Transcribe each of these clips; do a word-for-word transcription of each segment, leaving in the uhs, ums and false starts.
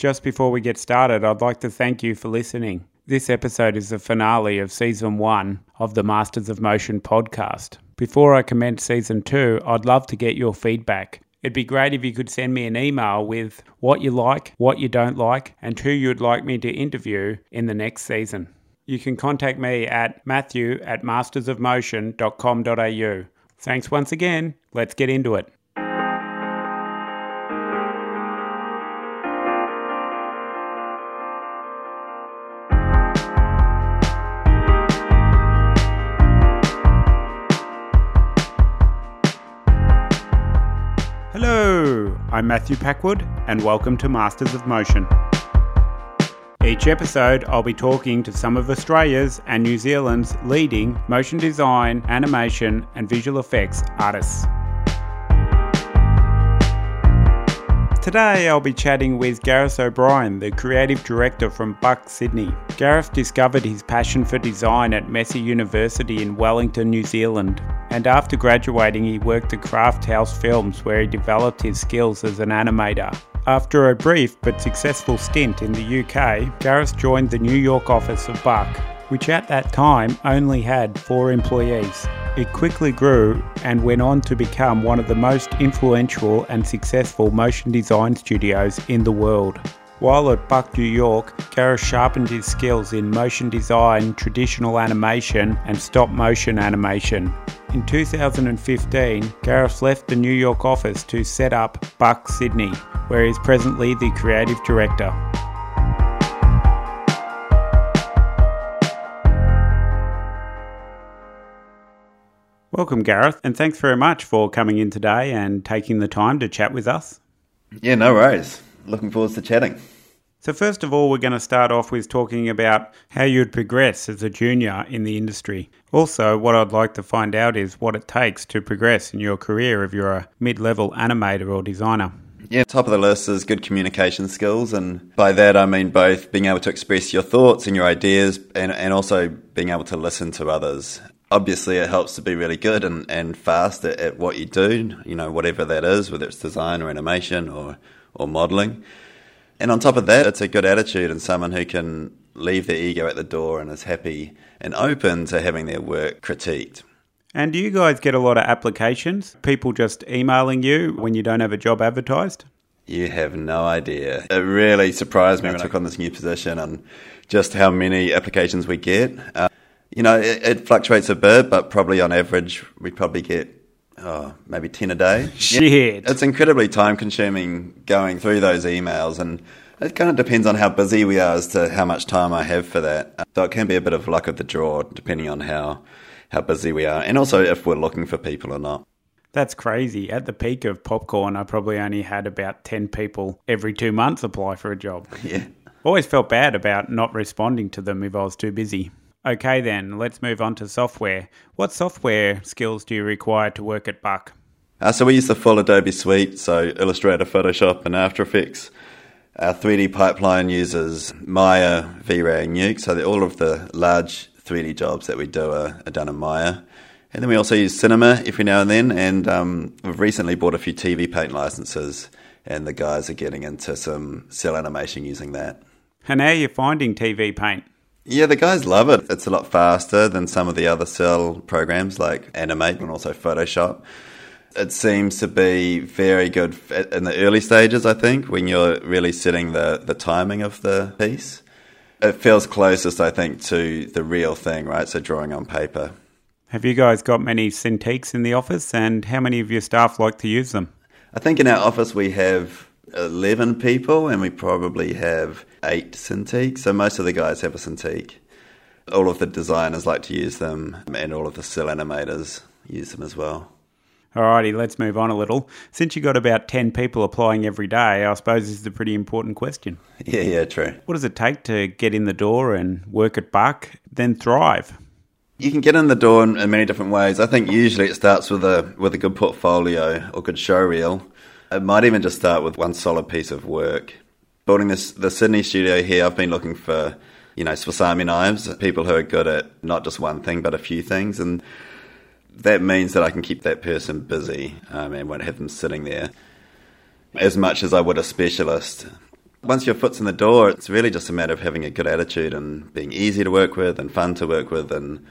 Just before we get started, I'd like to thank you for listening. This episode is the finale of Season one of the Masters of Motion podcast. Before I commence Season two, I'd love to get your feedback. It'd be great if you could send me an email with what you like, what you don't like, and who you'd like me to interview in the next season. You can contact me at matthew at masters of motion dot com dot a u. Thanks once again. Let's get into it. I'm Matthew Packwood, and welcome to Masters of Motion. Each episode, I'll be talking to some of Australia's and New Zealand's leading motion design, animation, and visual effects artists. Today, I'll be chatting with Gareth O'Brien, the creative director from Buck, Sydney. Gareth discovered his passion for design at Massey University in Wellington, New Zealand. And after graduating, he worked at Craft House Films, where he developed his skills as an animator. After a brief but successful stint in the U K, Gareth joined the New York office of Buck, which at that time only had four employees. It quickly grew and went on to become one of the most influential and successful motion design studios in the world. While at Buck, New York, Gareth sharpened his skills in motion design, traditional animation, and stop-motion animation. In two thousand fifteen, Gareth left the New York office to set up Buck, Sydney, where he is presently the creative director. Welcome, Gareth, and thanks very much for coming in today and taking the time to chat with us. Yeah, no worries. Looking forward to chatting. So first of all, we're going to start off with talking about how you'd progress as a junior in the industry. Also, what I'd like to find out is what it takes to progress in your career if you're a mid-level animator or designer. Yeah, top of the list is good communication skills, and by that I mean both being able to express your thoughts and your ideas and, and also being able to listen to others. Obviously, it helps to be really good and, and fast at, at what you do, you know, whatever that is, whether it's design or animation or or modelling. And on top of that, it's a good attitude and someone who can leave their ego at the door and is happy and open to having their work critiqued. And do you guys get a lot of applications? People just emailing you when you don't have a job advertised? You have no idea. It really surprised me when I took on this new position and just how many applications we get. Uh, you know, it, it fluctuates a bit, but probably on average, we probably get Oh, maybe ten a day. Shit. Yeah, it's incredibly time-consuming going through those emails, and it kind of depends on how busy we are as to how much time I have for that. So it can be a bit of luck of the draw, depending on how, how busy we are, and also if we're looking for people or not. That's crazy. At the peak of popcorn, I probably only had about ten people every two months apply for a job. Yeah. Always felt bad about not responding to them if I was too busy. Okay then, let's move on to software. What software skills do you require to work at Buck? Uh, so we use the full Adobe Suite, so Illustrator, Photoshop and After Effects. Our three D pipeline uses Maya, VRay and Nuke, so all of the large three D jobs that we do are, are done in Maya. And then we also use Cinema every now and then, and um, we've recently bought a few T V Paint licenses, and the guys are getting into some cell animation using that. And how are you finding T V Paint? Yeah, the guys love it. It's a lot faster than some of the other cell programs like Animate and also Photoshop. It seems to be very good in the early stages, I think, when you're really setting the, the timing of the piece. It feels closest, I think, to the real thing, right? So drawing on paper. Have you guys got many Cintiqs in the office, and how many of your staff like to use them? I think in our office we have eleven people, and we probably have eight Cintiqs. So most of the guys have a Cintiq. All of the designers like to use them, and all of the cell animators use them as well. Alrighty, let's move on a little. Since you got about ten people applying every day, I suppose this is a pretty important question. Yeah, yeah, true. What does it take to get in the door and work at Buck, then thrive? You can get in the door in, in many different ways. I think usually it starts with a with a good portfolio or good showreel. It might even just start with one solid piece of work. Building this the Sydney studio here, I've been looking for, you know, Swiss Army knives, people who are good at not just one thing but a few things, and that means that I can keep that person busy um, and won't have them sitting there as much as I would a specialist. Once your foot's in the door, it's really just a matter of having a good attitude and being easy to work with and fun to work with and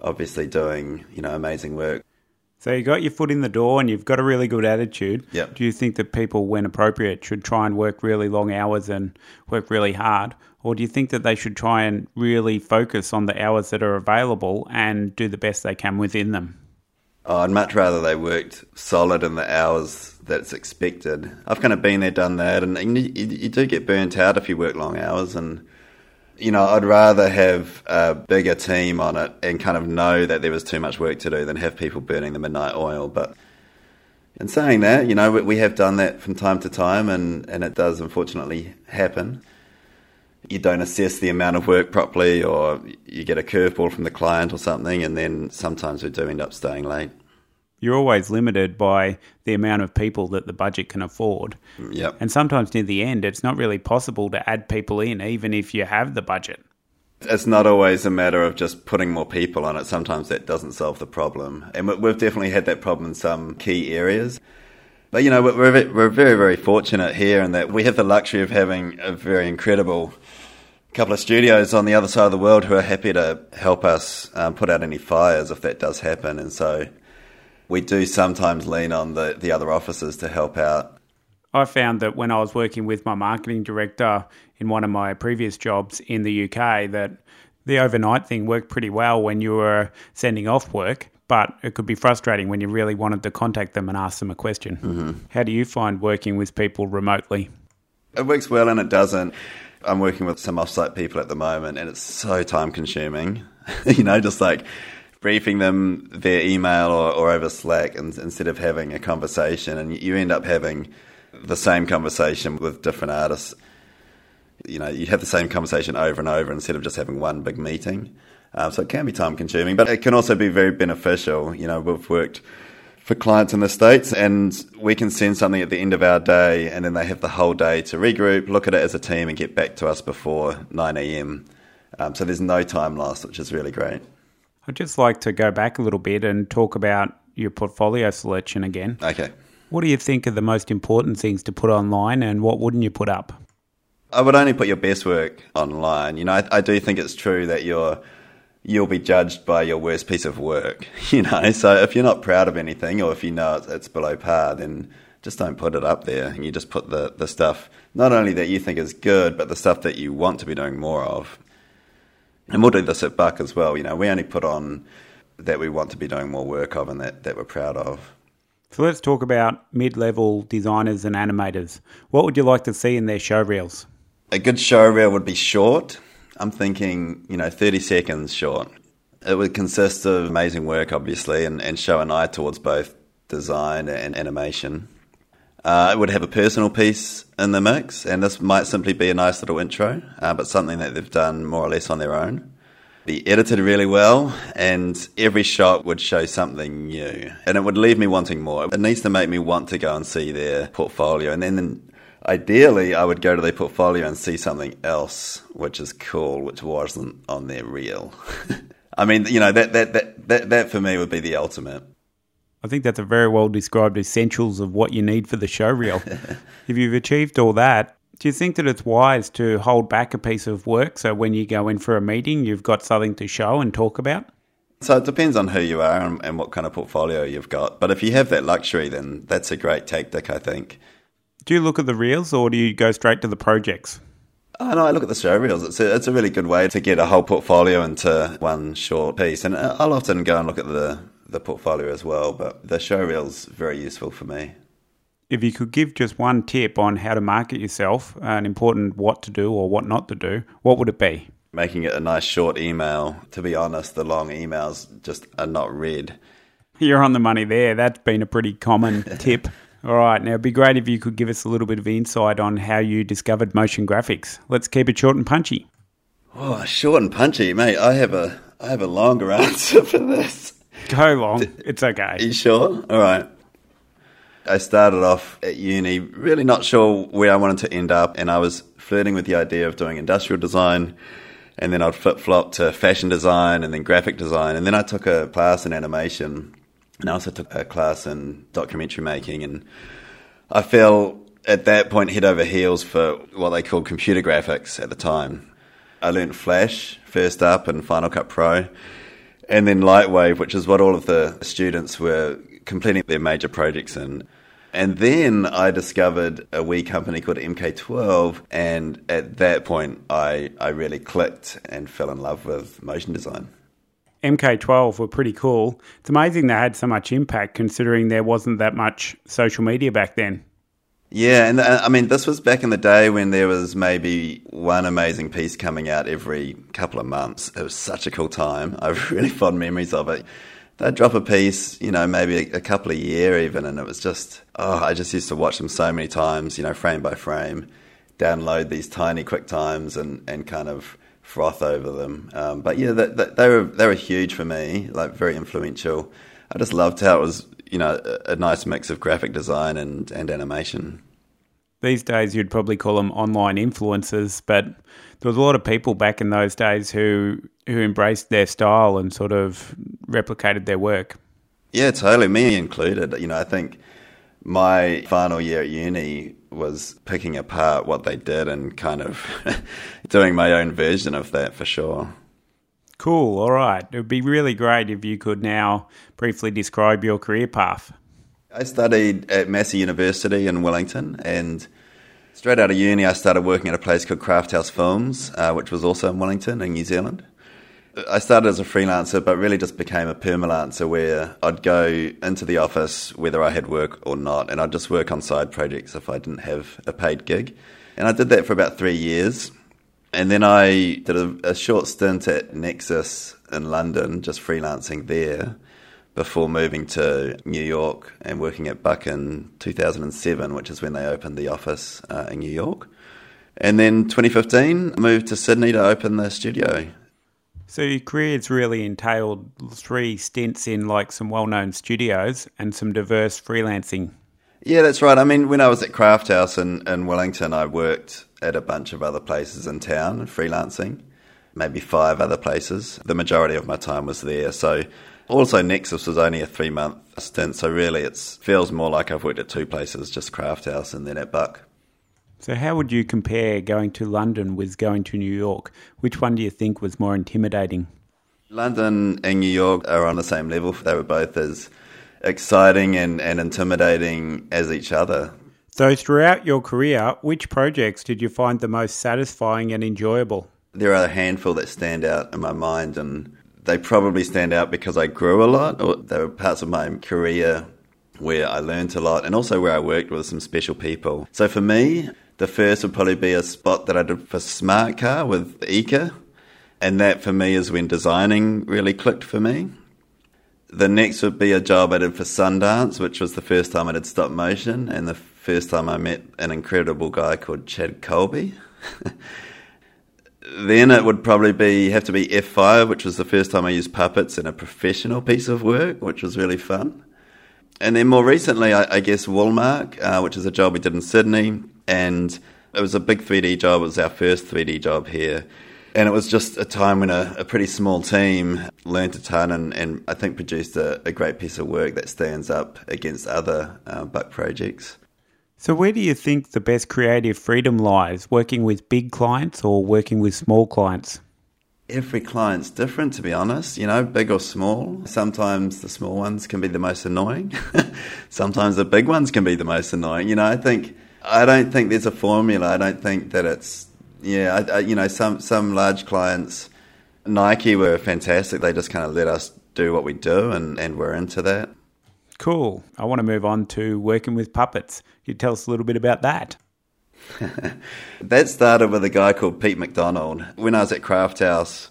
obviously doing, you know, amazing work. So you got your foot in the door and you've got a really good attitude. Yep. Do you think that people, when appropriate, should try and work really long hours and work really hard? Or do you think that they should try and really focus on the hours that are available and do the best they can within them? Oh, I'd much rather they worked solid in the hours that's expected. I've kind of been there, done that, and you, you do get burnt out if you work long hours. And, you know, I'd rather have a bigger team on it and kind of know that there was too much work to do than have people burning the midnight oil. But in saying that, you know, we, we have done that from time to time, and, and it does unfortunately happen. You don't assess the amount of work properly, or you get a curveball from the client or something, and then sometimes we do end up staying late. You're always limited by the amount of people that the budget can afford. Yep. And sometimes near the end, it's not really possible to add people in, even if you have the budget. It's not always a matter of just putting more people on it. Sometimes that doesn't solve the problem. And we've definitely had that problem in some key areas. But, you know, we're we're very, very fortunate here in that we have the luxury of having a very incredible couple of studios on the other side of the world who are happy to help us um, put out any fires if that does happen. And so we do sometimes lean on the, the other offices to help out. I found that when I was working with my marketing director in one of my previous jobs in the U K, that the overnight thing worked pretty well when you were sending off work. But it could be frustrating when you really wanted to contact them and ask them a question. Mm-hmm. How do you find working with people remotely? It works well and it doesn't. I'm working with some off-site people at the moment and it's so time-consuming, you know, just like briefing them via email or, or over Slack and, instead of having a conversation. And you end up having the same conversation with different artists. You know, you have the same conversation over and over instead of just having one big meeting. Um, so it can be time-consuming, but it can also be very beneficial. You know, we've worked for clients in the States and we can send something at the end of our day and then they have the whole day to regroup, look at it as a team and get back to us before nine a.m. Um, so there's no time lost, which is really great. I'd just like to go back a little bit and talk about your portfolio selection again. Okay. What do you think are the most important things to put online and what wouldn't you put up? I would only put your best work online. You know, I, I do think it's true that you're... you'll be judged by your worst piece of work, you know. So if you're not proud of anything or if you know it's, it's below par, then just don't put it up there. And you just put the, the stuff, not only that you think is good, but the stuff that you want to be doing more of. And we'll do this at Buck as well. You know, we only put on that we want to be doing more work of and that, that we're proud of. So let's talk about mid-level designers and animators. What would you like to see in their showreels? A good showreel would be short. I'm thinking, you know, thirty seconds short. It would consist of amazing work, obviously, and, and show an eye towards both design and animation. Uh, it would have a personal piece in the mix, and this might simply be a nice little intro, uh, but something that they've done more or less on their own. Be edited really well, and every shot would show something new, and it would leave me wanting more. It needs to make me want to go and see their portfolio, and then... then ideally, I would go to their portfolio and see something else, which is cool, which wasn't on their reel. I mean, you know, that, that that that that for me would be the ultimate. I think that's a very well-described essentials of what you need for the showreel. If you've achieved all that, do you think that it's wise to hold back a piece of work so when you go in for a meeting, you've got something to show and talk about? So it depends on who you are and, and what kind of portfolio you've got. But if you have that luxury, then that's a great tactic, I think. Do you look at the reels or do you go straight to the projects? Oh, no, I look at the show reels. It's a, it's a really good way to get a whole portfolio into one short piece. And I'll often go and look at the, the portfolio as well, but the show reel's very useful for me. If you could give just one tip on how to market yourself, an important what to do or what not to do, what would it be? Making it a nice short email. To be honest, the long emails just are not read. You're on the money there. That's been a pretty common tip. All right, now it'd be great if you could give us a little bit of insight on how you discovered motion graphics. Let's keep it short and punchy. Oh, short and punchy, mate. I have a I have a longer answer for this. Go long. It's okay. Are you sure? All right. I started off at uni really not sure where I wanted to end up, and I was flirting with the idea of doing industrial design, and then I'd flip-flop to fashion design and then graphic design, and then I took a class in animation. And I also took a class in documentary making, and I fell at that point, head over heels for what they called computer graphics at the time. I learned Flash first up and Final Cut Pro, and then Lightwave, which is what all of the students were completing their major projects in. And then I discovered a Wii company called M K twelve, and at that point I, I really clicked and fell in love with motion design. M K twelve were pretty cool. It's amazing they had so much impact considering there wasn't that much social media back then. Yeah, and I mean, this was back in the day when there was maybe one amazing piece coming out every couple of months. It was such a cool time. I have really fond memories of it. They'd drop a piece, you know, maybe a couple a year even, and it was just, oh, I just used to watch them so many times, you know, frame by frame, download these tiny quick times and, and kind of froth over them. Um, but yeah, they, they, they were they were huge for me, like very influential. I just loved how it was, you know, a nice mix of graphic design and, and animation. These days you'd probably call them online influencers, but there was a lot of people back in those days who who embraced their style and sort of replicated their work. Yeah, totally, me included. You know, I think my final year at uni was picking apart what they did and kind of doing my own version of that for sure. Cool, all right. It would be really great if you could now briefly describe your career path. I studied at Massey University in Wellington, and straight out of uni I started working at a place called Craft House Films, uh, which was also in Wellington in New Zealand. I started as a freelancer, but really just became a permalancer where I'd go into the office whether I had work or not, and I'd just work on side projects if I didn't have a paid gig. And I did that for about three years. And then I did a, a short stint at Nexus in London, just freelancing there, before moving to New York and working at Buck in two thousand seven, which is when they opened the office uh, in New York. And then twenty fifteen, I moved to Sydney to open the studio. So your career's really entailed three stints in like some well-known studios and some diverse freelancing. Yeah, that's right. I mean, when I was at Craft House in, in Wellington, I worked at a bunch of other places in town, freelancing, maybe five other places. The majority of my time was there. So also Nexus was only a three-month stint, so really it feels more like I've worked at two places, just Craft House and then at Buck. So how would you compare going to London with going to New York? Which one do you think was more intimidating? London and New York are on the same level. They were both as exciting and, and intimidating as each other. So throughout your career, which projects did you find the most satisfying and enjoyable? There are a handful that stand out in my mind, and they probably stand out because I grew a lot, or there were parts of my career where I learned a lot, and also where I worked with some special people. So for me, the first would probably be a spot that I did for Smart Car with Ika, and that for me is when designing really clicked for me. The next would be a job I did for Sundance, which was the first time I did stop motion, and the first time I met an incredible guy called Chad Colby. Then it would probably be have to be F five, which was the first time I used puppets in a professional piece of work, which was really fun. And then more recently, I, I guess, Woolmark, uh, which is a job we did in Sydney. And it was a big three D job. It was our first three D job here. And it was just a time when a, a pretty small team learned a ton and, and I think produced a, a great piece of work that stands up against other uh, Buck projects. So where do you think the best creative freedom lies, working with big clients or working with small clients? Every client's different, to be honest, you know, big or small. Sometimes the small ones can be the most annoying. Sometimes the big ones can be the most annoying. You know, I think, I don't think there's a formula. I don't think that it's, yeah, I, I, you know, some, some large clients, Nike were fantastic. They just kind of let us do what we do and, and we're into that. Cool. I want to move on to working with puppets. Could you tell us a little bit about that? That started with a guy called Pete McDonald. When I was at Craft House,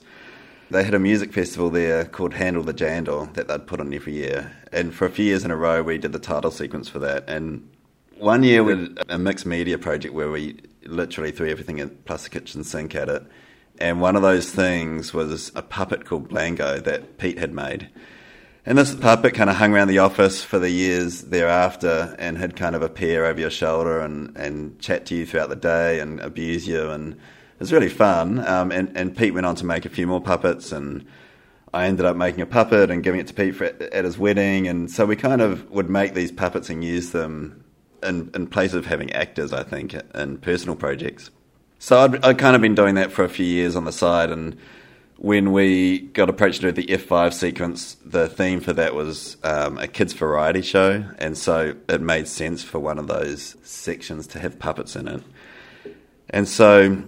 they had a music festival there called Handle the Jandle that they'd put on every year. And for a few years in a row, we did the title sequence for that. And one year we did a mixed media project where we literally threw everything in, plus a kitchen sink at it. And one of those things was a puppet called Blango that Pete had made. And this puppet kind of hung around the office for the years thereafter and had kind of appear over your shoulder and, and chat to you throughout the day and abuse you. And it was really fun. Um, and, and Pete went on to make a few more puppets, and I ended up making a puppet and giving it to Pete for, at his wedding. And so we kind of would make these puppets and use them in, in place of having actors, I think, in personal projects. So I'd, I'd kind of been doing that for a few years on the side, and when we got approached to do the F five sequence, the theme for that was um, a kids' variety show, and so it made sense for one of those sections to have puppets in it. And so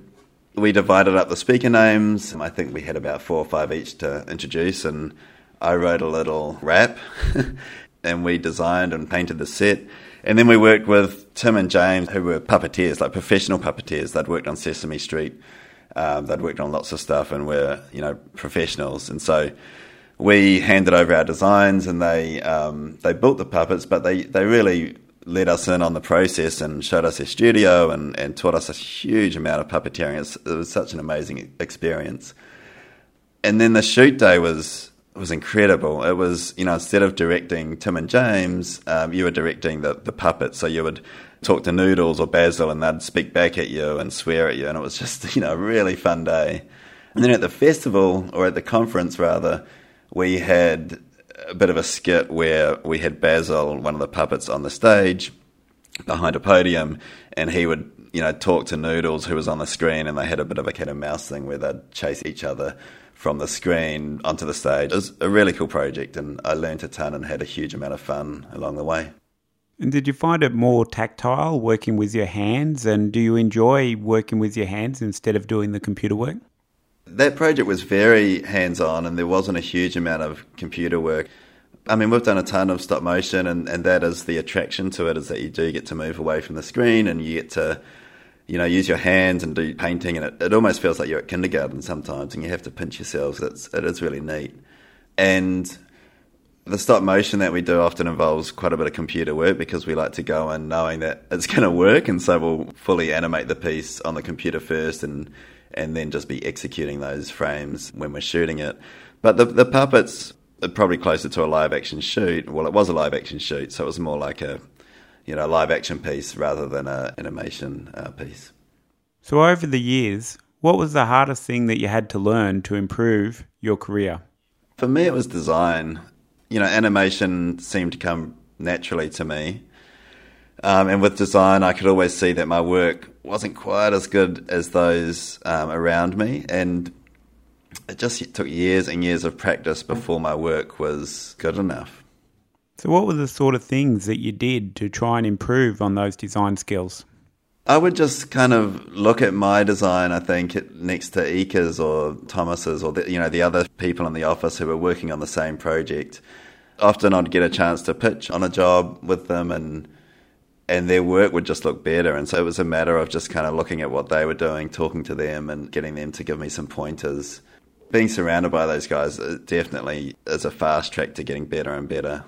we divided up the speaker names, and I think we had about four or five each to introduce, and I wrote a little rap, and we designed and painted the set. And then we worked with Tim and James, who were puppeteers, like professional puppeteers. They'd worked on Sesame Street, um, they'd worked on lots of stuff, and were, you know, professionals. And so we handed over our designs, and they um, they built the puppets, but they, they really led us in on the process and showed us their studio, and, and taught us a huge amount of puppeteering. It's, it was such an amazing experience. And then the shoot day was... It was incredible. It was, you know, instead of directing Tim and James, um, you were directing the, the puppet. So you would talk to Noodles or Basil, and they'd speak back at you and swear at you. And it was just, you know, a really fun day. And then at the festival, or at the conference rather, we had a bit of a skit where we had Basil, one of the puppets, on the stage behind a podium, and he would, you know, talk to Noodles, who was on the screen, and they had a bit of a cat and mouse thing where they'd chase each other from the screen onto the stage. It was a really cool project, and I learned a ton and had a huge amount of fun along the way. And did you find it more tactile working with your hands, and do you enjoy working with your hands instead of doing the computer work? That project was very hands-on, and there wasn't a huge amount of computer work. I mean, we've done a ton of stop motion, and, and that is the attraction to it, is that you do get to move away from the screen, and you get to, you know, use your hands and do painting, and it, it almost feels like you're at kindergarten sometimes, and you have to pinch yourselves. It's, it is really neat. And the stop motion that we do often involves quite a bit of computer work, because we like to go in knowing that it's going to work, and so we'll fully animate the piece on the computer first, and and then just be executing those frames when we're shooting it. But the, the puppets are probably closer to a live-action shoot. Well, it was a live-action shoot, so it was more like a you know, live action piece rather than an animation uh, piece. So over the years, what was the hardest thing that you had to learn to improve your career? For me, it was design. You know, animation seemed to come naturally to me. Um, and with design, I could always see that my work wasn't quite as good as those um, around me. And it just took years and years of practice before my work was good enough. So what were the sort of things that you did to try and improve on those design skills? I would just kind of look at my design, I think, next to Ika's or Thomas's, or the, you know, the other people in the office who were working on the same project. Often I'd get a chance to pitch on a job with them, and and their work would just look better. And so it was a matter of just kind of looking at what they were doing, talking to them, and getting them to give me some pointers. Being surrounded by those guys definitely is a fast track to getting better and better.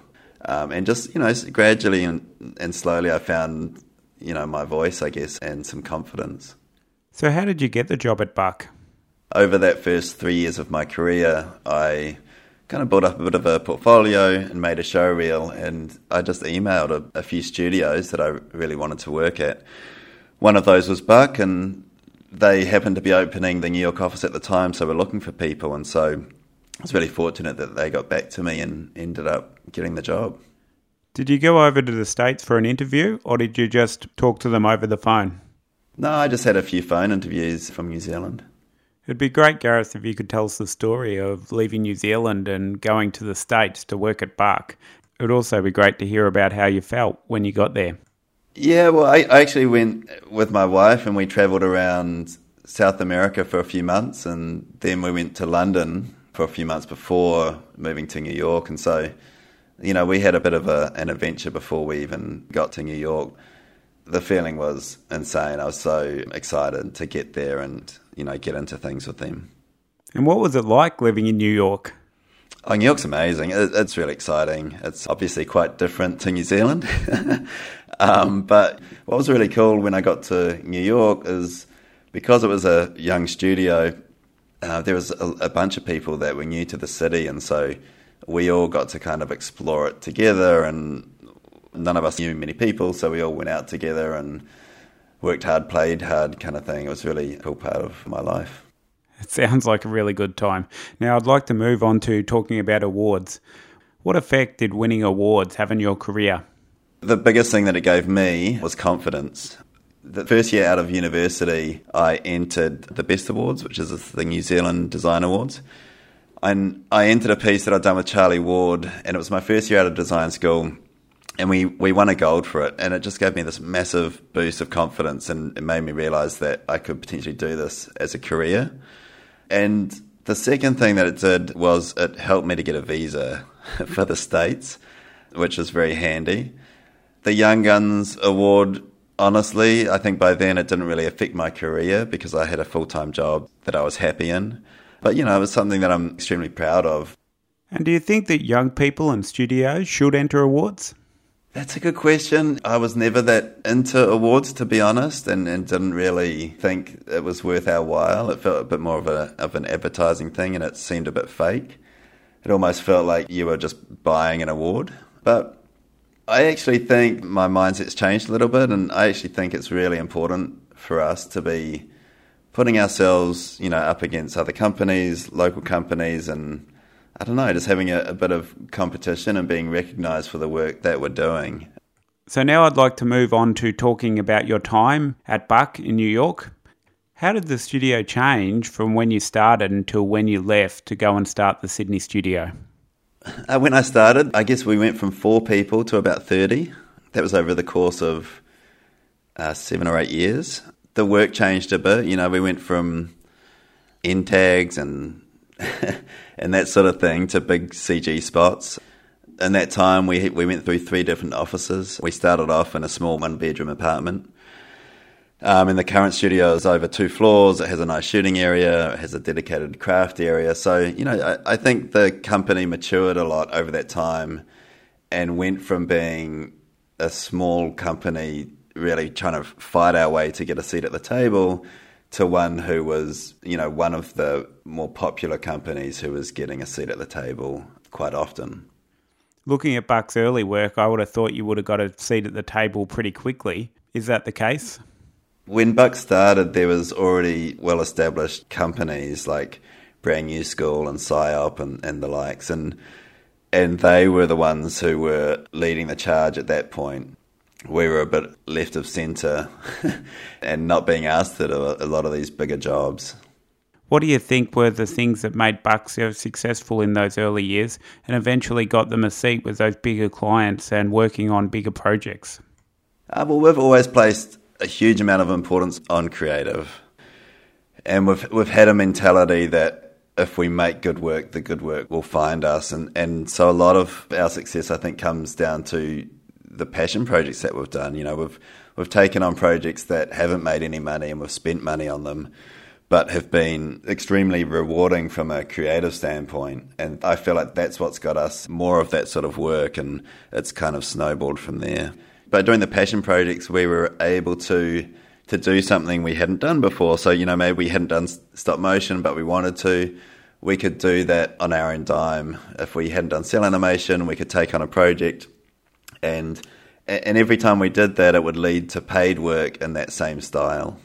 Um, and just, you know, gradually and, and slowly I found, you know, my voice, I guess, and some confidence. So how did you get the job at Buck? Over that first three years of my career, I kind of built up a bit of a portfolio and made a show reel, and I just emailed a, a few studios that I really wanted to work at. One of those was Buck, and they happened to be opening the New York office at the time, so we're looking for people, and so I was really fortunate that they got back to me and ended up getting the job. Did you go over to the States for an interview, or did you just talk to them over the phone? No, I just had a few phone interviews from New Zealand. It'd be great, Gareth, if you could tell us the story of leaving New Zealand and going to the States to work at Buck. It would also be great to hear about how you felt when you got there. Yeah, well, I, I actually went with my wife, and we travelled around South America for a few months, and then we went to London for a few months before moving to New York. And so, you know, we had a bit of a, an adventure before we even got to New York. The feeling was insane. I was so excited to get there and, you know, get into things with them. And what was it like living in New York? Oh, New York's amazing. It, it's really exciting. It's obviously quite different to New Zealand. um, but what was really cool when I got to New York is because it was a young studio, Uh, there was a, a bunch of people that were new to the city, and so we all got to kind of explore it together, and none of us knew many people, so we all went out together and worked hard, played hard kind of thing. It was really a cool part of my life. It sounds like a really good time. Now, I'd like to move on to talking about awards. What effect did winning awards have on your career? The biggest thing that it gave me was confidence. The first year out of university, I entered the Best Awards, which is the New Zealand Design Awards. And I entered a piece that I'd done with Charlie Ward, and it was my first year out of design school, and we, we won a gold for it. And it just gave me this massive boost of confidence, and it made me realise that I could potentially do this as a career. And the second thing that it did was it helped me to get a visa for the States, which is very handy. The Young Guns Award, honestly, I think by then it didn't really affect my career because I had a full-time job that I was happy in. But, you know, it was something that I'm extremely proud of. And do you think that young people in studios should enter awards? That's a good question. I was never that into awards, to be honest, and, and didn't really think it was worth our while. It felt a bit more of, a, of an advertising thing, and it seemed a bit fake. It almost felt like you were just buying an award. But I actually think my mindset's changed a little bit, and I actually think it's really important for us to be putting ourselves, you know, up against other companies, local companies, and I don't know, just having a, a bit of competition and being recognised for the work that we're doing. So now I'd like to move on to talking about your time at Buck in New York. How did the studio change from when you started until when you left to go and start the Sydney studio? Uh, when I started, I guess we went from four people to about thirty. That was over the course of uh, seven or eight years. The work changed a bit, you know, we went from end tags and and that sort of thing to big C G spots. In that time, we we went through three different offices. We started off in a small one-bedroom apartment. Um, and the current studio is over two floors. It has a nice shooting area. It has a dedicated craft area. So, you know, I, I think the company matured a lot over that time and went from being a small company really trying to fight our way to get a seat at the table to one who was, you know, one of the more popular companies who was getting a seat at the table quite often. Looking at Buck's early work, I would have thought you would have got a seat at the table pretty quickly. Is that the case? When Buck started, there was already well-established companies like Brand New School and PsyOp and, and the likes, and and they were the ones who were leading the charge at that point. We were a bit left of centre and not being asked to do a lot of these bigger jobs. What do you think were the things that made Buck so successful in those early years and eventually got them a seat with those bigger clients and working on bigger projects? Uh, well, we've always placed a huge amount of importance on creative. And we've, we've had a mentality that if we make good work, the good work will find us. And, and so a lot of our success, I think, comes down to the passion projects that we've done. You know, we've we've taken on projects that haven't made any money and we've spent money on them, but have been extremely rewarding from a creative standpoint. And I feel like that's what's got us more of that sort of work, and it's kind of snowballed from there. But during the passion projects, we were able to to do something we hadn't done before. So, you know, maybe we hadn't done stop motion, but we wanted to. We could do that on our own dime. If we hadn't done cell animation, we could take on a project. And and every time we did that, it would lead to paid work in that same style.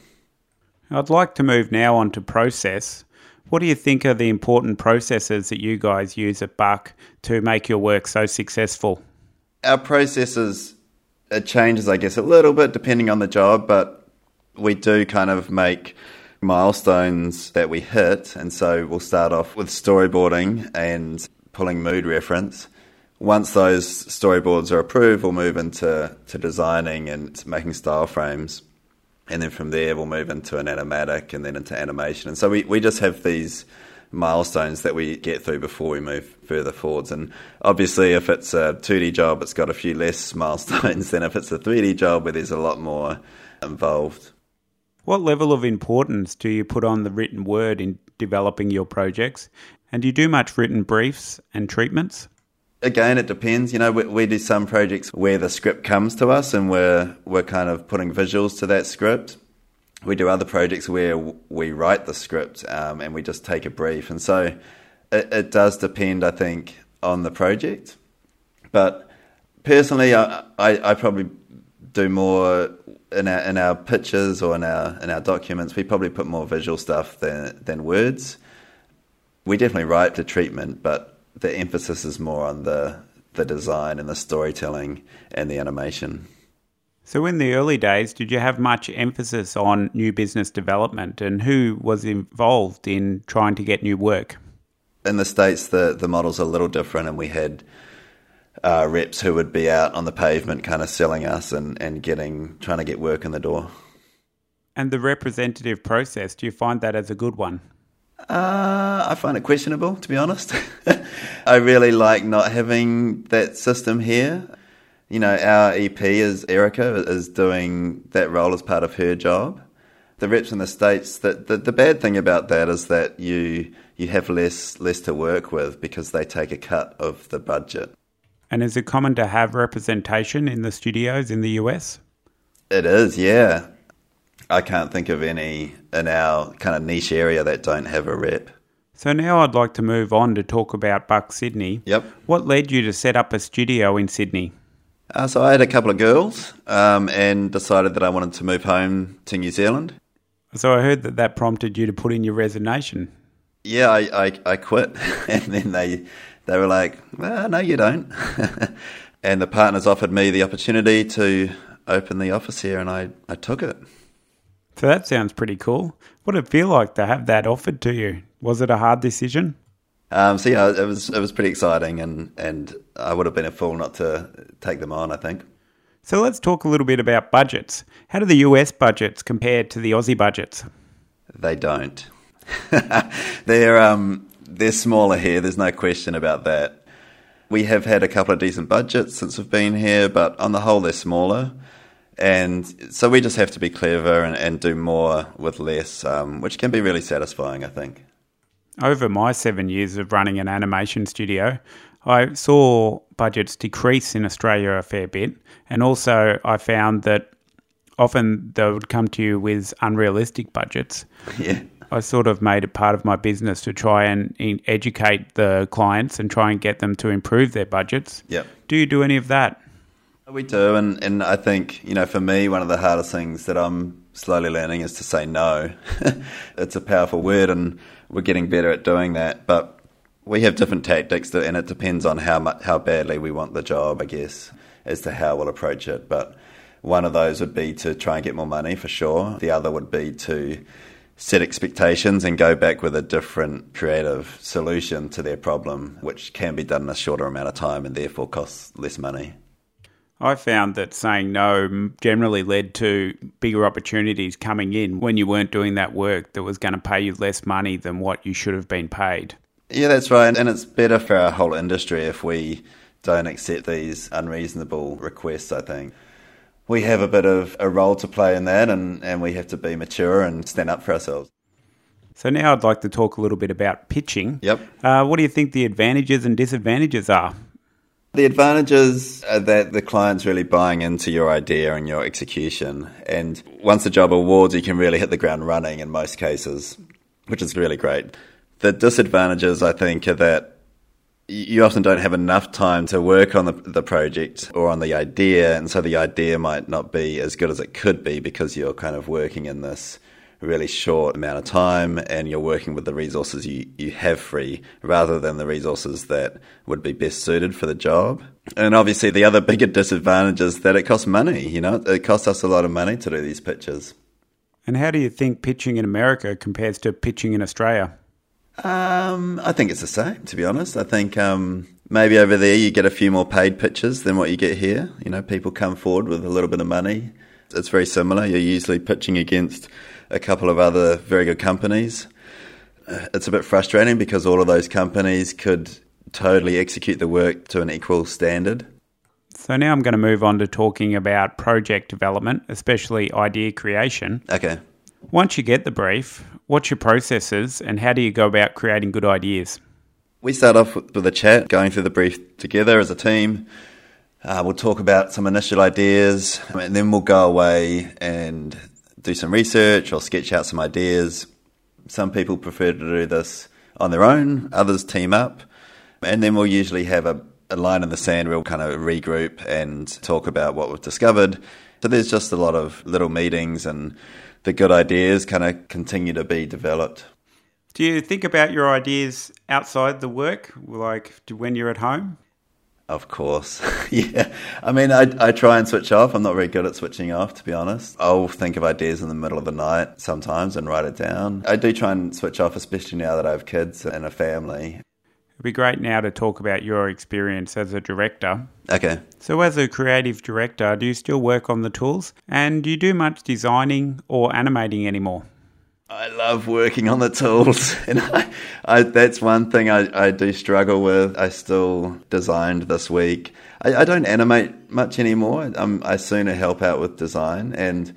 I'd like to move now on to process. What do you think are the important processes that you guys use at Buck to make your work so successful? Our processes, it changes, I guess, a little bit depending on the job, but we do kind of make milestones that we hit. And so we'll start off with storyboarding and pulling mood reference. Once those storyboards are approved, we'll move into to designing and making style frames. And then from there, we'll move into an animatic and then into animation. And so we, we just have these milestones that we get through before we move further forwards. And obviously, if it's a two D job, it's got a few less milestones than if it's a three D job where there's a lot more involved. What level of importance do you put on the written word in developing your projects? And do you do much written briefs and treatments? Again, it depends. You know, we, we do some projects where the script comes to us and we're, we're kind of putting visuals to that script. We do other projects where we write the script um, and we just take a brief. And so it, it does depend, I think, on the project. But personally, I, I, I probably do more in our, in our pictures or in our, in our documents. We probably put more visual stuff than, than words. We definitely write the treatment, but the emphasis is more on the the design and the storytelling and the animation. So in the early days, did you have much emphasis on new business development, and who was involved in trying to get new work? In the States, the, the model's a little different, and we had uh, reps who would be out on the pavement kind of selling us and, and getting trying to get work in the door. And the representative process, do you find that as a good one? Uh, I find it questionable, to be honest. I really like not having that system here. You know, our E P is Erica, is doing that role as part of her job. The reps in the States, the, the, the bad thing about that is that you you have less less to work with because they take a cut of the budget. And is it common to have representation in the studios in the U S? It is, yeah. I can't think of any in our kind of niche area that don't have a rep. So now I'd like to move on to talk about Buck Sydney. Yep. What led you to set up a studio in Sydney? Uh, so I had a couple of girls um, and decided that I wanted to move home to New Zealand. So I heard that that prompted you to put in your resignation. Yeah, I, I, I quit. And then they they were like, well, no, you don't. And the partners offered me the opportunity to open the office here, and I, I took it. So that sounds pretty cool. What did it feel like to have that offered to you? Was it a hard decision? Um, so yeah, it was it was pretty exciting, and, and I would have been a fool not to take them on, I think. So let's talk a little bit about budgets. How do the U S budgets compare to the Aussie budgets? They don't. they're um they're smaller here. There's no question about that. We have had a couple of decent budgets since we've been here, but on the whole, they're smaller. And so we just have to be clever and, and do more with less, um, which can be really satisfying, I think. Over my seven years of running an animation studio, I saw budgets decrease in Australia a fair bit. And also I found that often they would come to you with unrealistic budgets. Yeah. I sort of made it part of my business to try and educate the clients and try and get them to improve their budgets. Yep. Do you do any of that? We do, and, and I think, you know, for me, one of the hardest things that I'm slowly learning is to say no. It's a powerful word, and we're getting better at doing that, but we have different tactics, to, and it depends on how much, how badly we want the job, I guess, as to how we'll approach it. But one of those would be to try and get more money, for sure. The other would be to set expectations and go back with a different creative solution to their problem, which can be done in a shorter amount of time and therefore costs less money. I found that saying no generally led to bigger opportunities coming in when you weren't doing that work that was going to pay you less money than what you should have been paid. Yeah, that's right. And it's better for our whole industry if we don't accept these unreasonable requests, I think. We have a bit of a role to play in that, and, and we have to be mature and stand up for ourselves. So now I'd like to talk a little bit about pitching. Yep. Uh, what do you think the advantages and disadvantages are? The advantages are that the client's really buying into your idea and your execution. And once the job awards, you can really hit the ground running in most cases, which is really great. The disadvantages, I think, are that you often don't have enough time to work on the, the project or on the idea. And so the idea might not be as good as it could be because you're kind of working in this really short amount of time, and you're working with the resources you, you have free rather than the resources that would be best suited for the job. And obviously the other bigger disadvantage is that it costs money. You know, it costs us a lot of money to do these pitches. And how do you think pitching in America compares to pitching in Australia? Um, I think it's the same, to be honest. I think um, maybe over there you get a few more paid pitches than what you get here. You know, people come forward with a little bit of money. It's very similar. You're usually pitching against a couple of other very good companies. It's a bit frustrating because all of those companies could totally execute the work to an equal standard. So now I'm going to move on to talking about project development, especially idea creation. Okay. Once you get the brief, what's your processes and how do you go about creating good ideas? We start off with a chat, going through the brief together as a team. Uh, we'll talk about some initial ideas, and then we'll go away and do some research or sketch out some ideas. Some people prefer to do this on their own, others team up, and then we'll usually have a, a line in the sand where we'll kind of regroup and talk about what we've discovered. So there's just a lot of little meetings, and the good ideas kind of continue to be developed. Do you think about your ideas outside the work, like when you're at home? Of course. Yeah. I mean, I, I try and switch off. I'm not very good at switching off, to be honest. I'll think of ideas in the middle of the night sometimes and write it down. I do try and switch off, especially now that I have kids and a family. It'd be great now to talk about your experience as a director. Okay. So as a creative director, do you still work on the tools? And do you do much designing or animating anymore? I love working on the tools, and I, I, that's one thing I, I do struggle with. I still designed this week. I, I don't animate much anymore. I'm, I sooner help out with design, and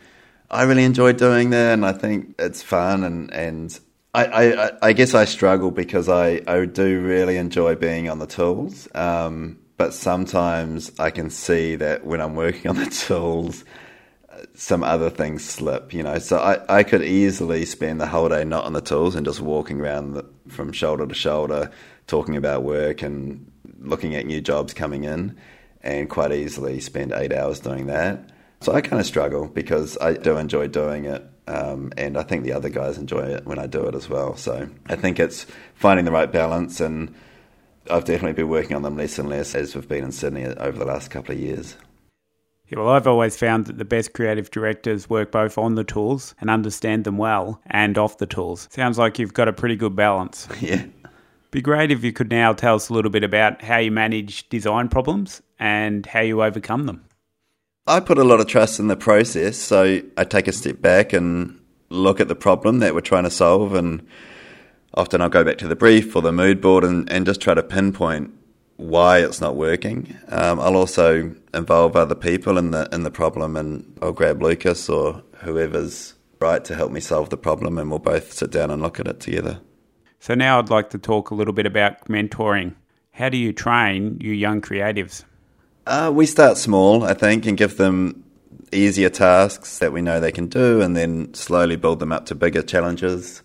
I really enjoy doing that, and I think it's fun, and, and I, I, I guess I struggle because I, I do really enjoy being on the tools, um, but sometimes I can see that when I'm working on the tools, some other things slip, you know, so I, I could easily spend the whole day not on the tools and just walking around the, from shoulder to shoulder, talking about work and looking at new jobs coming in, and quite easily spend eight hours doing that. So I kind of struggle because I do enjoy doing it. Um, and I think the other guys enjoy it when I do it as well. So I think it's finding the right balance, and I've definitely been working on them less and less as we've been in Sydney over the last couple of years. Yeah, well, I've always found that the best creative directors work both on the tools and understand them well, and off the tools. Sounds like you've got a pretty good balance. Yeah. Be great if you could now tell us a little bit about how you manage design problems and how you overcome them. I put a lot of trust in the process, so I take a step back and look at the problem that we're trying to solve, and often I'll go back to the brief or the mood board and, and just try to pinpoint why it's not working. Um, I'll also involve other people in the in the problem, and I'll grab Lucas or whoever's right to help me solve the problem, and we'll both sit down and look at it together. So now I'd like to talk a little bit about mentoring. How do you train you young creatives? Uh, we start small, I think, and give them easier tasks that we know they can do, and then slowly build them up to bigger challenges,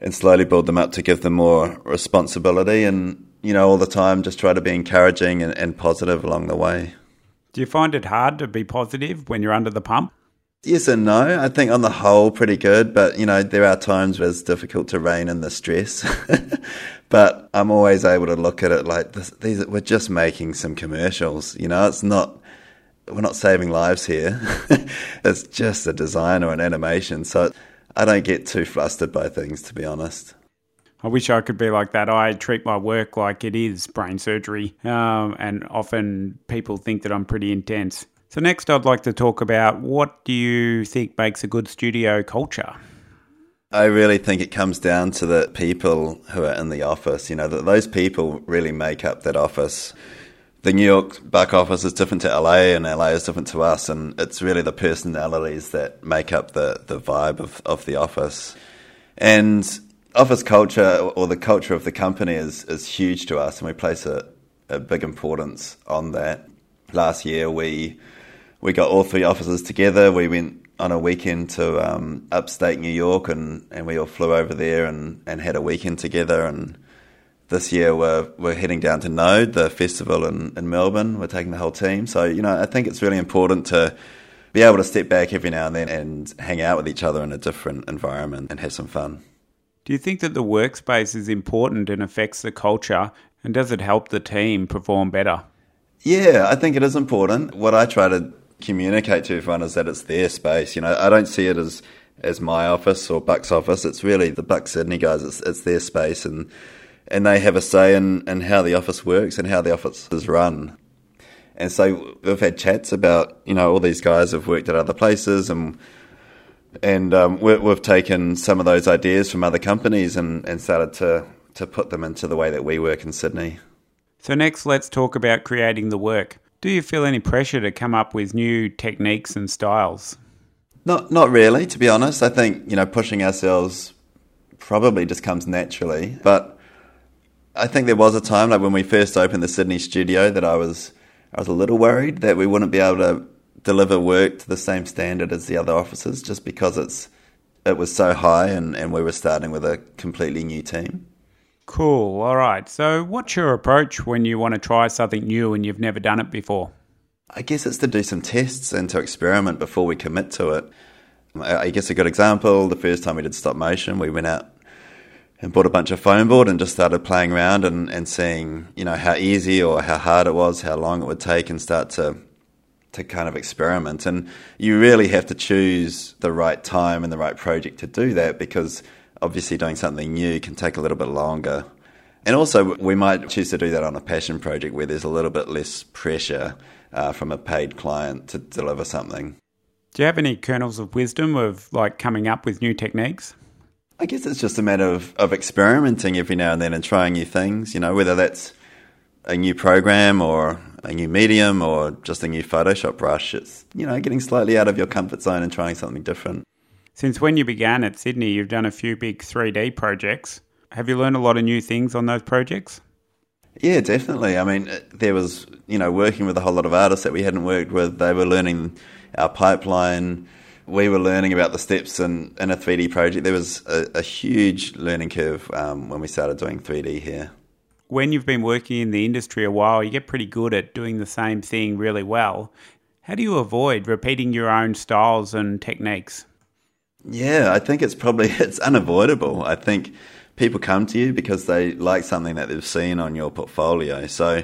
and slowly build them up to give them more responsibility, and you know, all the time, just try to be encouraging and, and positive along the way. Do you find it hard to be positive when you're under the pump? Yes and no. I think on the whole, pretty good. But, you know, there are times where it's difficult to rein in the stress. But I'm always able to look at it like, this, these, we're just making some commercials. You know, it's not, we're not saving lives here. It's just a design or an animation. So I don't get too flustered by things, to be honest. I wish I could be like that. I treat my work like it is brain surgery, um, and often people think that I'm pretty intense. So next I'd like to talk about, what do you think makes a good studio culture? I really think it comes down to the people who are in the office. You know, that those people really make up that office. The New York Buck office is different to L A, and L A is different to us, and it's really the personalities that make up the, the vibe of, of the office. And office culture, or the culture of the company, is, is huge to us, and we place a, a big importance on that. Last year, we we got all three offices together. We went on a weekend to um, upstate New York, and, and we all flew over there and, and had a weekend together. And this year, we're, we're heading down to Node, the festival in, in Melbourne. We're taking the whole team. So, you know, I think it's really important to be able to step back every now and then and hang out with each other in a different environment and have some fun. Do you think that the workspace is important and affects the culture, and does it help the team perform better? Yeah, I think it is important. What I try to communicate to everyone is that it's their space. You know, I don't see it as, as my office or Buck's office. It's really the Buck Sydney guys. It's, it's their space, and and they have a say in, in how the office works and how the office is run. And so we've had chats about, you know, all these guys have worked at other places, and And um, we've taken some of those ideas from other companies and, and started to, to put them into the way that we work in Sydney. So next, let's talk about creating the work. Do you feel any pressure to come up with new techniques and styles? Not not really, to be honest. I think, you know, pushing ourselves probably just comes naturally. But I think there was a time, like when we first opened the Sydney studio, that I was I was a little worried that we wouldn't be able to deliver work to the same standard as the other offices, just because it's it was so high, and, and we were starting with a completely new team. Cool. All right. So what's your approach when you want to try something new and you've never done it before? I guess it's to do some tests and to experiment before we commit to it. I guess a good example, the first time we did stop motion, we went out and bought a bunch of foam board and just started playing around and, and seeing, you know, how easy or how hard it was, how long it would take, and start to to kind of experiment. And you really have to choose the right time and the right project to do that, because obviously doing something new can take a little bit longer. And also we might choose to do that on a passion project where there's a little bit less pressure uh, from a paid client to deliver something. Do you have any kernels of wisdom of like coming up with new techniques? I guess it's just a matter of, of experimenting every now and then and trying new things, you know, whether that's a new program or a new medium or just a new Photoshop brush. It's, you know, getting slightly out of your comfort zone and trying something different. Since when you began at Sydney, you've done a few big three D projects. Have you learned a lot of new things on those projects? Yeah, definitely. I mean, there was, you know, working with a whole lot of artists that we hadn't worked with. They were learning our pipeline. We were learning about the steps in, in a three D project. There was a, a huge learning curve um, when we started doing three D here. When you've been working in the industry a while, you get pretty good at doing the same thing really well. How do you avoid repeating your own styles and techniques? Yeah, I think it's probably, it's unavoidable. I think people come to you because they like something that they've seen on your portfolio. So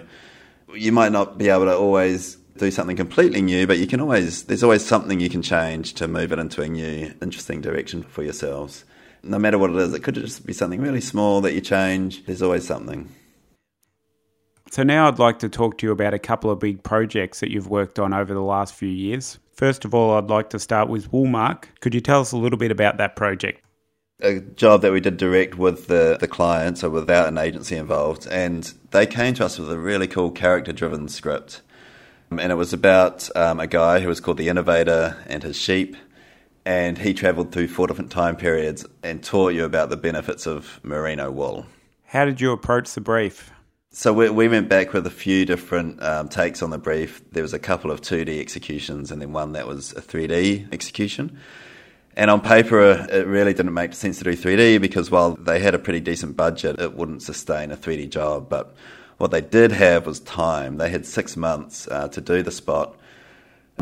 you might not be able to always do something completely new, but you can always, there's always something you can change to move it into a new, interesting direction for yourselves. No matter what it is, it could just be something really small that you change. There's always something. So now I'd like to talk to you about a couple of big projects that you've worked on over the last few years. First of all, I'd like to start with Woolmark. Could you tell us a little bit about that project? A job that we did direct with the, the client, so without an agency involved, and they came to us with a really cool character-driven script. And it was about um, a guy who was called the Innovator and his sheep, and he travelled through four different time periods and taught you about the benefits of merino wool. How did you approach the brief? So we, we went back with a few different um, takes on the brief. There was a couple of two D executions and then one that was a three D execution. And on paper, it really didn't make sense to do three D because while they had a pretty decent budget, it wouldn't sustain a three D job. But what they did have was time. They had six months uh, to do the spot.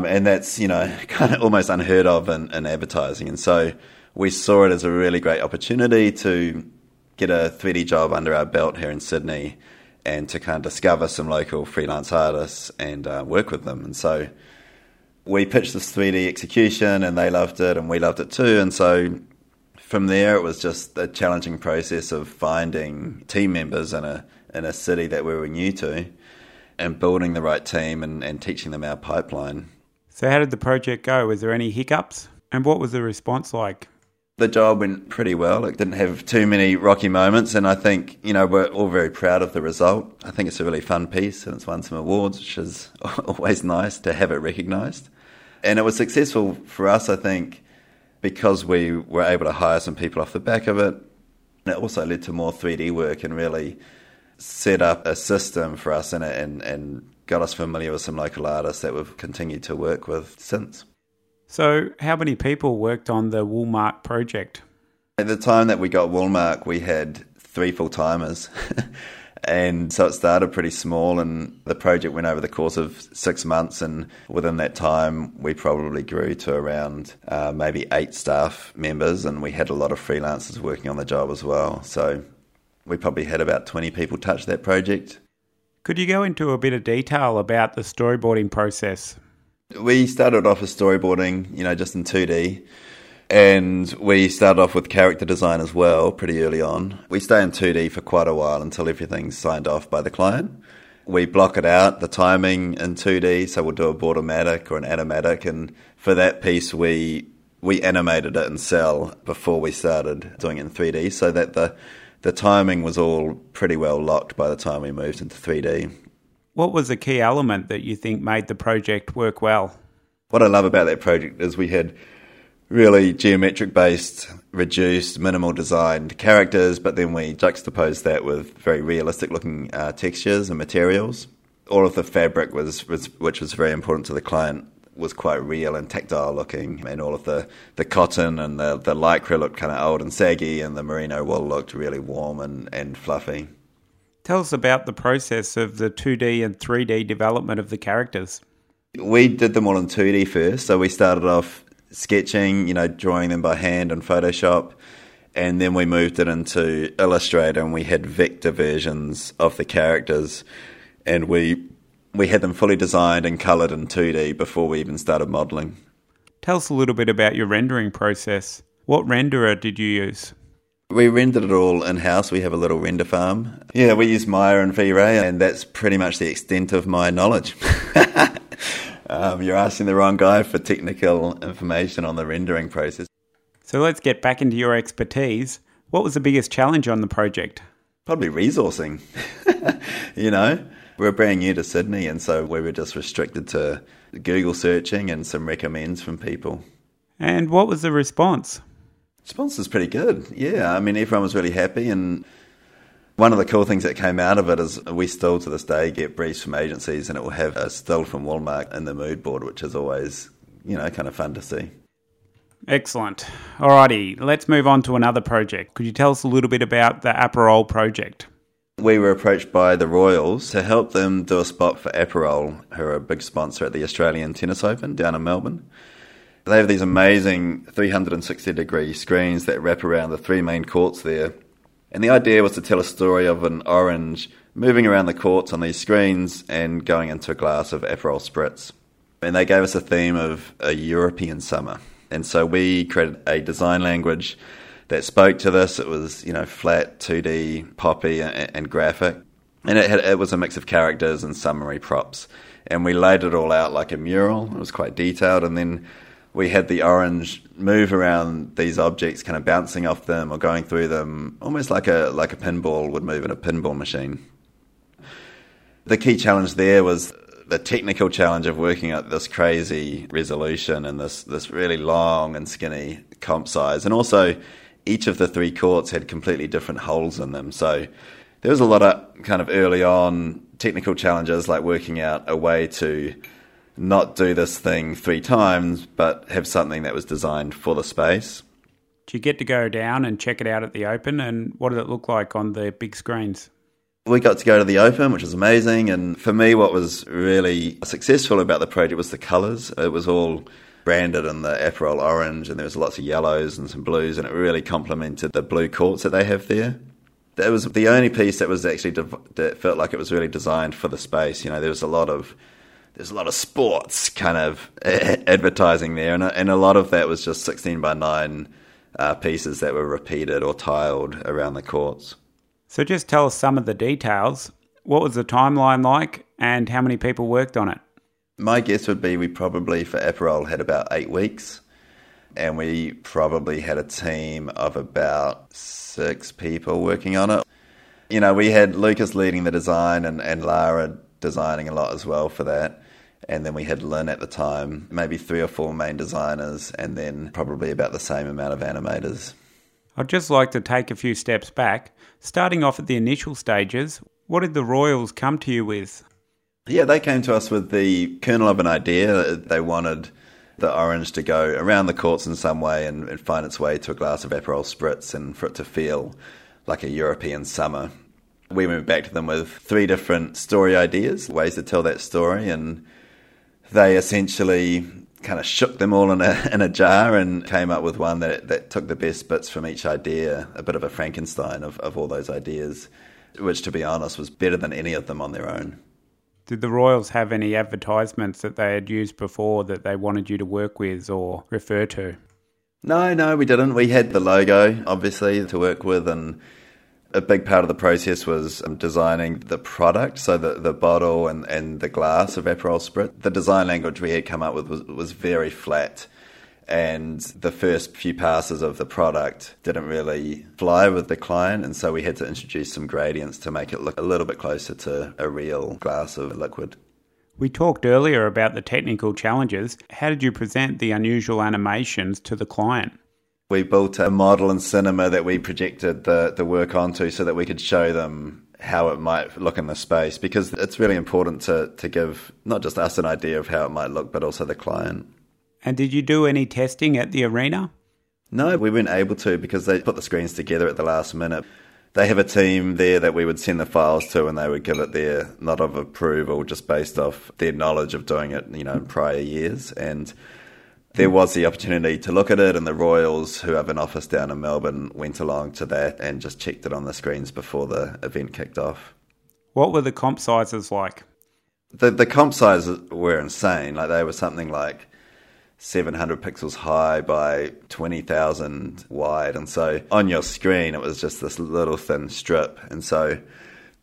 And that's, you know, kind of almost unheard of in, in advertising. And so we saw it as a really great opportunity to get a three D job under our belt here in Sydney and to kind of discover some local freelance artists and uh, work with them. And so we pitched this three D execution and they loved it and we loved it too. And so from there, it was just a challenging process of finding team members in a in a city that we were new to and building the right team and, and teaching them our pipeline. So how did the project go? Was there any hiccups? And what was the response like? The job went pretty well. It didn't have too many rocky moments, and I think, you know, we're all very proud of the result. I think it's a really fun piece, and it's won some awards, which is always nice to have it recognised. And it was successful for us, I think, because we were able to hire some people off the back of it. And it also led to more three D work and really set up a system for us in it and, and got us familiar with some local artists that we've continued to work with since. So how many people worked on the Woolmark project? At the time that we got Woolmark, we had three full-timers. And so it started pretty small, and the project went over the course of six months. And within that time, we probably grew to around uh, maybe eight staff members. And we had a lot of freelancers working on the job as well. So we probably had about twenty people touch that project. Could you go into a bit of detail about the storyboarding process? We started off with storyboarding, you know, just in two D, and we started off with character design as well pretty early on. We stay in two D for quite a while until everything's signed off by the client. We block it out, the timing in two D, so we'll do a board-o-matic or an animatic, and for that piece we we animated it in Cell before we started doing it in three D, so that the, the timing was all pretty well locked by the time we moved into three D. What was the key element that you think made the project work well? What I love about that project is we had really geometric-based, reduced, minimal-designed characters, but then we juxtaposed that with very realistic-looking uh, textures and materials. All of the fabric, was, was which was very important to the client, was quite real and tactile-looking, and all of the, the cotton and the, the lycra looked kind of old and saggy, and the merino wool looked really warm and, and fluffy. Tell us about the process of the two D and three D development of the characters. We did them all in two D first, so we started off sketching, you know, drawing them by hand in Photoshop, and then we moved it into Illustrator, and we had vector versions of the characters, and we we had them fully designed and coloured in two D before we even started modelling. Tell us a little bit about your rendering process. What renderer did you use? We rendered it all in-house. We have a little render farm. Yeah, we use Maya and VRay, and that's pretty much the extent of my knowledge. um, you're asking the wrong guy for technical information on the rendering process. So let's get back into your expertise. What was the biggest challenge on the project? Probably resourcing. You know, we're brand new to Sydney, and so we were just restricted to Google searching and some recommends from people. And what was the response? Response was pretty good. Yeah, I mean, everyone was really happy, and one of the cool things that came out of it is we still to this day get briefs from agencies, and it will have a still from Woolmark in the mood board, which is always, you know, kind of fun to see. Excellent. Alrighty, let's move on to another project. Could you tell us a little bit about the Aperol project? We were approached by the Royals to help them do a spot for Aperol, who are a big sponsor at the Australian Tennis Open down in Melbourne. They have these amazing three sixty degree screens that wrap around the three main courts there. And the idea was to tell a story of an orange moving around the courts on these screens and going into a glass of Aperol Spritz. And they gave us a theme of a European summer. And so we created a design language that spoke to this. It was, you know, flat, two D, poppy and, and graphic. And it, had, it was a mix of characters and summary props. And we laid it all out like a mural. It was quite detailed. And then we had the orange move around these objects, kind of bouncing off them or going through them, almost like a like a pinball would move in a pinball machine. The key challenge there was the technical challenge of working out this crazy resolution and this, this really long and skinny comp size. And also, each of the three courts had completely different holes in them. So there was a lot of kind of early on technical challenges, like working out a way to not do this thing three times, but have something that was designed for the space. Do you get to go down and check it out at the Open, and what did it look like on the big screens? We got to go to the Open, which was amazing, and for me what was really successful about the project was the colours. It was all branded in the Aperol orange, and there was lots of yellows and some blues, and it really complemented the blue courts that they have there. That was the only piece that was actually de- that felt like it was really designed for the space. You know, there was a lot of There's a lot of sports kind of advertising there, and a, and a lot of that was just sixteen by nine uh, pieces that were repeated or tiled around the courts. So just tell us some of the details. What was the timeline like, and how many people worked on it? My guess would be we probably, for Aperol, had about eight weeks, and we probably had a team of about six people working on it. You know, we had Lucas leading the design and, and Lara designing a lot as well for that. And then we had Lynn at the time, maybe three or four main designers, and then probably about the same amount of animators. I'd just like to take a few steps back. Starting off at the initial stages, what did the Royals come to you with? Yeah, they came to us with the kernel of an idea. They wanted the orange to go around the courts in some way and, and find its way to a glass of Aperol Spritz and for it to feel like a European summer. We went back to them with three different story ideas, ways to tell that story, and they essentially kind of shook them all in a in a jar and came up with one that that took the best bits from each idea, a bit of a Frankenstein of, of all those ideas, which, to be honest, was better than any of them on their own. Did the Royals have any advertisements that they had used before that they wanted you to work with or refer to? No, no, we didn't. We had the logo, obviously, to work with, and a big part of the process was um, designing the product, so the, the bottle and, and the glass of Aperol Spritz. The design language we had come up with was, was very flat, and the first few passes of the product didn't really fly with the client, and so we had to introduce some gradients to make it look a little bit closer to a real glass of liquid. We talked earlier about the technical challenges. How did you present the unusual animations to the client? We built a model in Cinema that we projected the, the work onto so that we could show them how it might look in the space, because it's really important to, to give not just us an idea of how it might look, but also the client. And did you do any testing at the arena? No, we weren't able to because they put the screens together at the last minute. They have a team there that we would send the files to, and they would give it their nod of approval just based off their knowledge of doing it, you know, in prior years. And there was the opportunity to look at it, and the Royals, who have an office down in Melbourne, went along to that and just checked it on the screens before the event kicked off. What were the comp sizes like? The the comp sizes were insane. Like, they were something like seven hundred pixels high by twenty thousand wide. And so on your screen, it was just this little thin strip. And so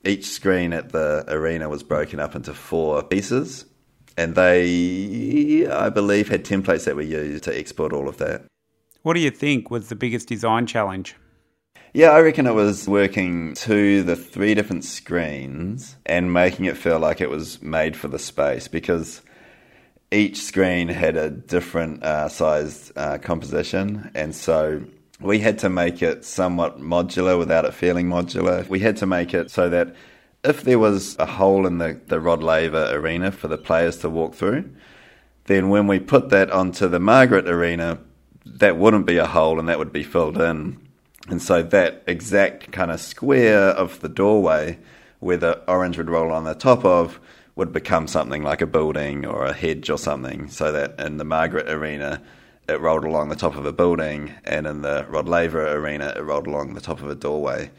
each screen at the arena was broken up into four pieces. And they, I believe, had templates that were used to export all of that. What do you think was the biggest design challenge? Yeah, I reckon it was working to the three different screens and making it feel like it was made for the space, because each screen had a different uh, sized uh, composition, and so we had to make it somewhat modular without it feeling modular. We had to make it so that if there was a hole in the, the Rod Laver arena for the players to walk through, then when we put that onto the Margaret arena, that wouldn't be a hole and that would be filled in. And so that exact kind of square of the doorway where the orange would roll on the top of would become something like a building or a hedge or something, so that in the Margaret arena, it rolled along the top of a building, and in the Rod Laver arena, it rolled along the top of a doorway.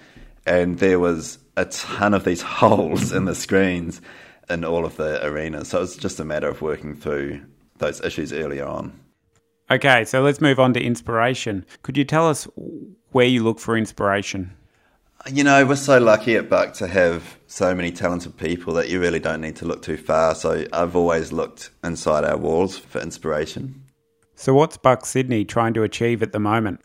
And there was a ton of these holes in the screens in all of the arenas. So it was just a matter of working through those issues earlier on. Okay, so let's move on to inspiration. Could you tell us where you look for inspiration? You know, we're so lucky at Buck to have so many talented people that you really don't need to look too far. So I've always looked inside our walls for inspiration. So what's Buck Sydney trying to achieve at the moment?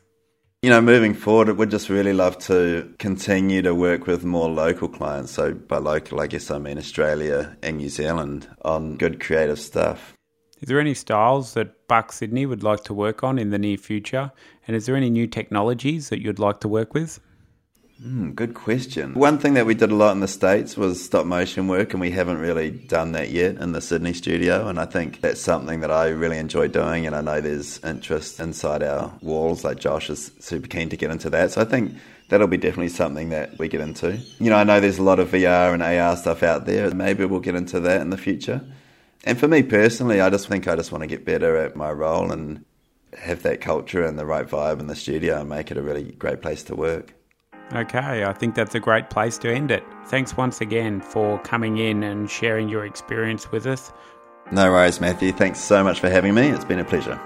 You know, moving forward, we'd just really love to continue to work with more local clients. So by local, I guess I mean Australia and New Zealand, on good creative stuff. Is there any styles that Buck Sydney would like to work on in the near future? And is there any new technologies that you'd like to work with? Mm, good question. One thing that we did a lot in the States was stop motion work, and we haven't really done that yet in the Sydney studio. And I think that's something that I really enjoy doing. And I know there's interest inside our walls. Like, Josh is super keen to get into that. So I think that'll be definitely something that we get into. You know, I know there's a lot of V R and A R stuff out there. Maybe we'll get into that in the future. And for me personally, I just think I just want to get better at my role and have that culture and the right vibe in the studio and make it a really great place to work. Okay, I think that's a great place to end it. Thanks once again for coming in and sharing your experience with us. No worries, Matthew. Thanks so much for having me. It's been a pleasure.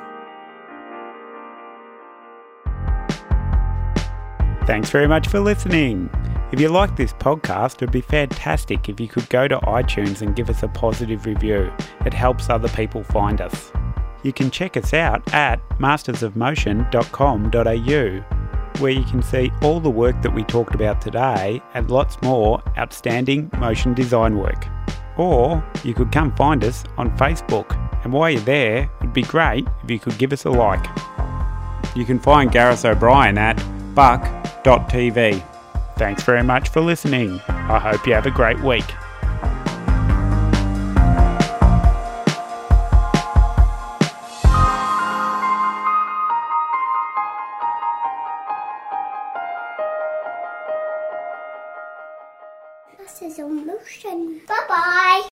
Thanks very much for listening. If you like this podcast, it would be fantastic if you could go to iTunes and give us a positive review. It helps other people find us. You can check us out at masters of motion dot com dot a u, where you can see all the work that we talked about today and lots more outstanding motion design work. Or you could come find us on Facebook, and while you're there, it would be great if you could give us a like. You can find Gareth O'Brien at buck dot t v. Thanks very much for listening. I hope you have a great week. This is a motion. Bye-bye.